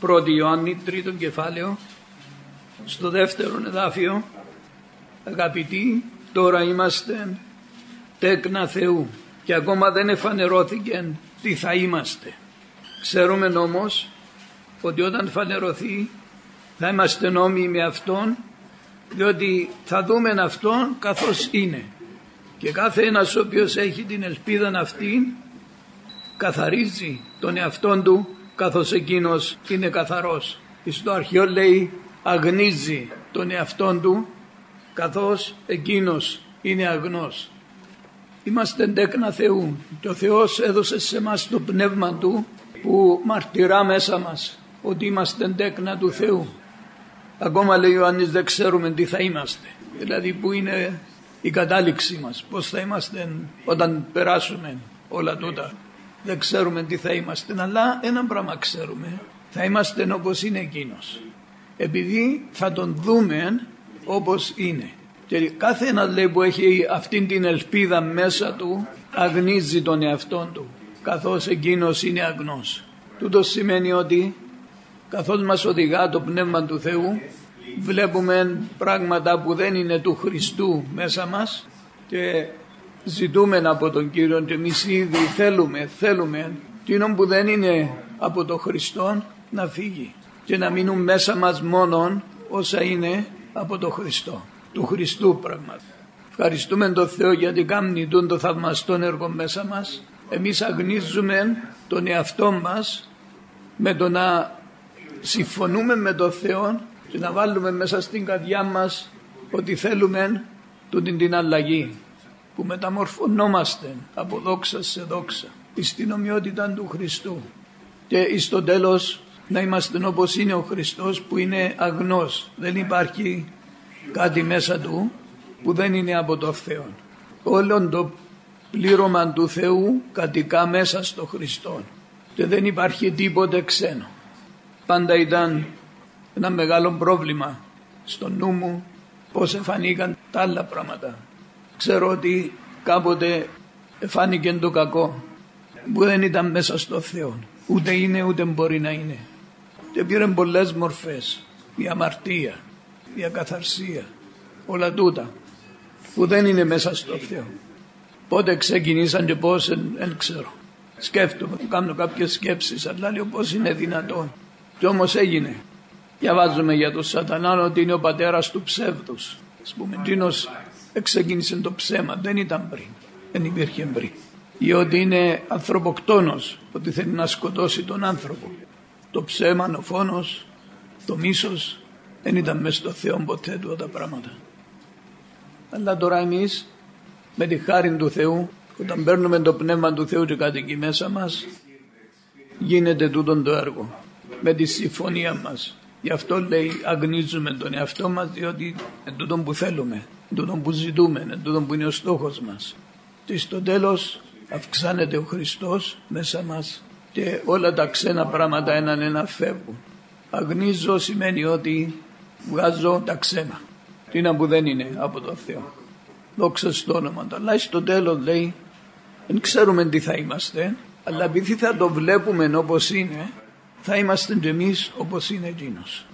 Πρώτη Ιωάννη, τρίτο κεφάλαιο, στο δεύτερο εδάφιο. Αγαπητοί, τώρα είμαστε τέκνα Θεού και ακόμα δεν εφανερώθηκε τι θα είμαστε. Ξέρουμε όμως ότι όταν φανερωθεί θα είμαστε νόμοι με Αυτόν, διότι θα δούμε Αυτόν καθώς είναι. Και κάθε ένας ο οποίος έχει την ελπίδα αυτή καθαρίζει τον εαυτόν του καθώς εκείνος είναι καθαρός. Στο αρχαίο λέει αγνίζει τον εαυτόν του καθώς εκείνος είναι αγνός. Είμαστε τέκνα Θεού και ο Θεός έδωσε σε εμάς το πνεύμα Του που μαρτυρά μέσα μας ότι είμαστε τέκνα του Θεού. Ακόμα λέει ο Ιωάννης δεν ξέρουμε τι θα είμαστε, δηλαδή που είναι η κατάληξη μας, πώς θα είμαστε όταν περάσουμε όλα τούτα. Δεν ξέρουμε τι θα είμαστε, αλλά ένα πράγμα ξέρουμε, θα είμαστε όπως είναι εκείνος, επειδή θα τον δούμε όπως είναι. Και κάθε ένας λέει που έχει αυτήν την ελπίδα μέσα του αγνίζει τον εαυτόν του καθώς εκείνος είναι αγνός. Τούτο σημαίνει ότι καθώς μας οδηγά το Πνεύμα του Θεού βλέπουμε πράγματα που δεν είναι του Χριστού μέσα μας και ζητούμε από τον Κύριο και εμείς ήδη θέλουμε τίνον που δεν είναι από τον Χριστό να φύγει και να μείνουν μέσα μας μόνον όσα είναι από τον Χριστό, του Χριστού πράγματι. Ευχαριστούμε τον Θεό γιατί κάνει το θαυμαστό έργο μέσα μας. Εμείς αγνίζουμε τον εαυτό μας με το να συμφωνούμε με τον Θεό και να βάλουμε μέσα στην καρδιά μας ότι θέλουμε την αλλαγή, που μεταμορφωνόμαστε από δόξα σε δόξα στην ομοιότητα του Χριστού και στο τέλος να είμαστε όπως είναι ο Χριστός που είναι αγνός. Δεν υπάρχει κάτι μέσα του που δεν είναι από το Θεό. Όλο το πλήρωμα του Θεού κατοικά μέσα στο Χριστό και δεν υπάρχει τίποτε ξένο. Πάντα ήταν ένα μεγάλο πρόβλημα στο νου μου πώς εφανήκαν τα άλλα πράγματα. Ξέρω ότι κάποτε εφάνηκε το κακό που δεν ήταν μέσα στο Θεό, ούτε είναι ούτε μπορεί να είναι, και πήρε πολλές μορφές, η αμαρτία, η ακαθαρσία, όλα τούτα που δεν είναι μέσα στο Θεό. Πότε ξεκινήσαν και πώς δεν ξέρω. Σκέφτομαι, κάνω κάποιες σκέψεις, αλλά λέω πώς είναι δυνατόν. Κι όμως έγινε. Διαβάζουμε για τον Σατανά ότι είναι ο πατέρας του ψεύδους. Ας πούμε, τίνος ξεκίνησε το ψέμα, δεν ήταν πριν, δεν υπήρχε πριν. Ή ότι είναι ανθρωποκτόνος, ότι θέλει να σκοτώσει τον άνθρωπο. Το ψέμα, ο φόνος, το μίσος, δεν ήταν μέσα στο Θεό ποτέ του τα πράγματα. Αλλά τώρα εμείς με τη χάρη του Θεού, όταν παίρνουμε το πνεύμα του Θεού και κατοικεί μέσα μας, γίνεται τούτον το έργο με τη συμφωνία μας. Γι' αυτό λέει αγνίζουμε τον εαυτό μας, διότι εν τούτον που θέλουμε, εν τούτον που ζητούμε, εν τούτον που είναι ο στόχος μας. Και στο τέλος αυξάνεται ο Χριστός μέσα μας και όλα τα ξένα πράγματα έναν ένα φεύγουν. Αγνίζω σημαίνει ότι βγάζω τα ξένα, τίνα που δεν είναι από το Θεό. Δόξα στο όνομα του. Αλλά στο τέλος λέει δεν ξέρουμε τι θα είμαστε, αλλά επειδή θα το βλέπουμε όπως είναι, θα είμαστε κι εμείς όπως είναι εκείνος.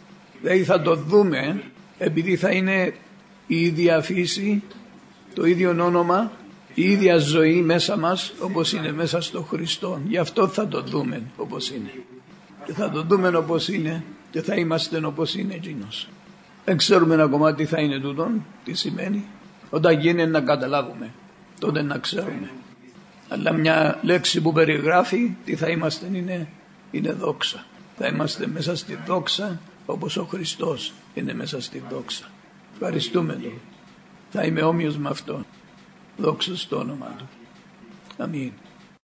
Δηλαδή θα το δούμε, επειδή θα είναι η ίδια φύση, το ίδιο όνομα, η ίδια ζωή μέσα μας όπως είναι μέσα στο Χριστό. Γι' αυτό θα το δούμε όπως είναι. Και θα το δούμε όπως είναι και θα είμαστε όπως είναι εκείνος. Δεν ξέρουμε ακόμα τι θα είναι τούτον, τι σημαίνει. Όταν γίνει να καταλάβουμε, τότε να ξέρουμε. Αλλά μια λέξη που περιγράφει τι θα είμαστε είναι δόξα. Θα είμαστε μέσα στη δόξα όπως ο Χριστός είναι μέσα στη δόξα. Ευχαριστούμε Τον. Θα είμαι όμοιος με Αυτόν. Δόξα στο όνομα Του. Αμήν.